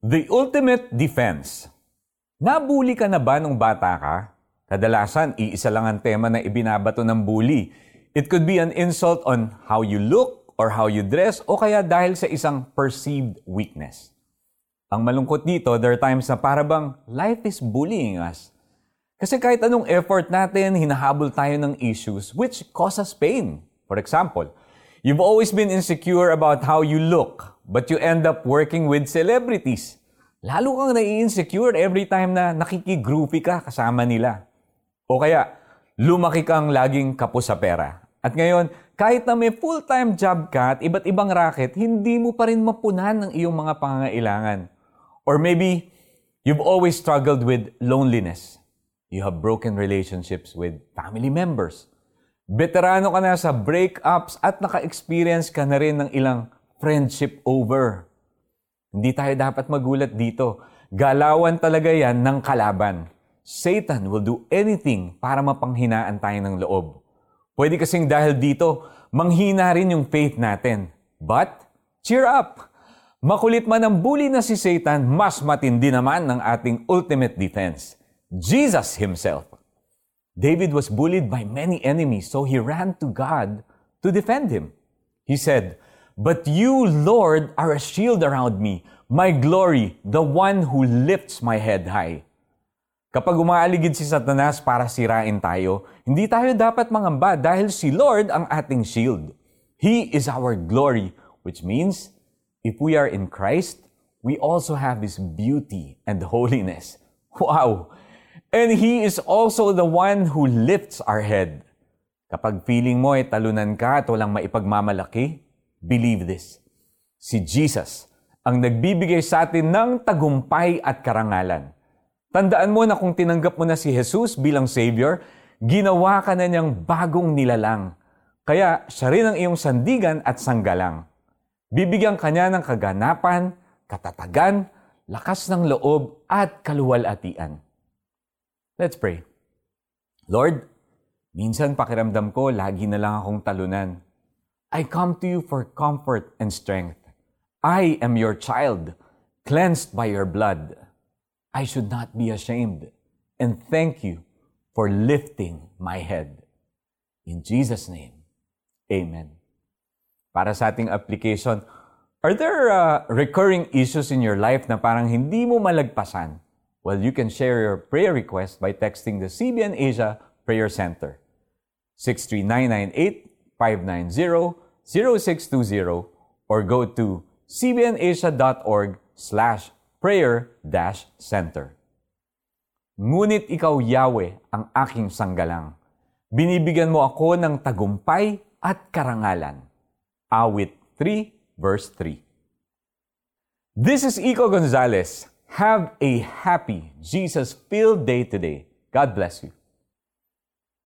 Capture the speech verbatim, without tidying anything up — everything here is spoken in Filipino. The ultimate defense. Nabully ka na ba nung bata ka? Kadalasan, iisa lang ang tema na ibinabato ng bully. It could be an insult on how you look or how you dress o kaya dahil sa isang perceived weakness. Ang malungkot dito, there are times na parabang life is bullying us. Kasi kahit anong effort natin, hinahabol tayo ng issues which cause us pain. For example, you've always been insecure about how you look, but you end up working with celebrities. Lalo kang nai-insecure every time na nakikigroupie ka kasama nila. O kaya, lumaki kang laging kapos sa pera. At ngayon, kahit na may full-time job ka at iba't ibang racket, hindi mo pa rin mapunan ng iyong mga pangangailangan. Or maybe, you've always struggled with loneliness. You have broken relationships with family members. Veterano ka na sa breakups at naka-experience ka na rin ng ilang friendship over. Hindi tayo dapat magulat dito. Galawan talaga yan ng kalaban. Satan will do anything para mapanghinaan tayo ng loob. Pwede kasing dahil dito, manghina rin yung faith natin. But, cheer up! Makulit man ang bully na si Satan, mas matindi naman ng ating ultimate defense. Jesus himself. David was bullied by many enemies, so he ran to God to defend him. He said, "But you, Lord, are a shield around me, my glory, the one who lifts my head high." Kapag umaaligid si Satanas para sirain tayo, hindi tayo dapat mangamba dahil si Lord ang ating shield. He is our glory, which means if we are in Christ, we also have His beauty and holiness. Wow! And He is also the one who lifts our head. Kapag feeling mo ay talunan ka at walang maipagmamalaki, believe this. Si Jesus ang nagbibigay sa atin ng tagumpay at karangalan. Tandaan mo na kung tinanggap mo na si Jesus bilang Savior, ginawa ka na niyang bagong nilalang. Kaya siya rin ang iyong sandigan at sanggalang. Bibigyan ka niya ng kaganapan, katatagan, lakas ng loob at kaluwalhatian. Let's pray. Lord, minsan pakiramdam ko, lagi na lang akong talunan. I come to you for comfort and strength. I am your child, cleansed by your blood. I should not be ashamed. And thank you for lifting my head. In Jesus' name, amen. Para sa ating application, are there uh, recurring issues in your life na parang hindi mo malagpasan? Well, you can share your prayer request by texting the C B N Asia Prayer Center, six three nine nine eight five nine zero zero six two zero, or go to cbnasia.org slash prayer dash center. Ngunit ikaw, Yahweh, ang aking sanggalang. Binibigyan mo ako ng tagumpay at karangalan. Awit three, verse three. This is Iko Gonzalez. Have a happy, Jesus-filled day today. God bless you.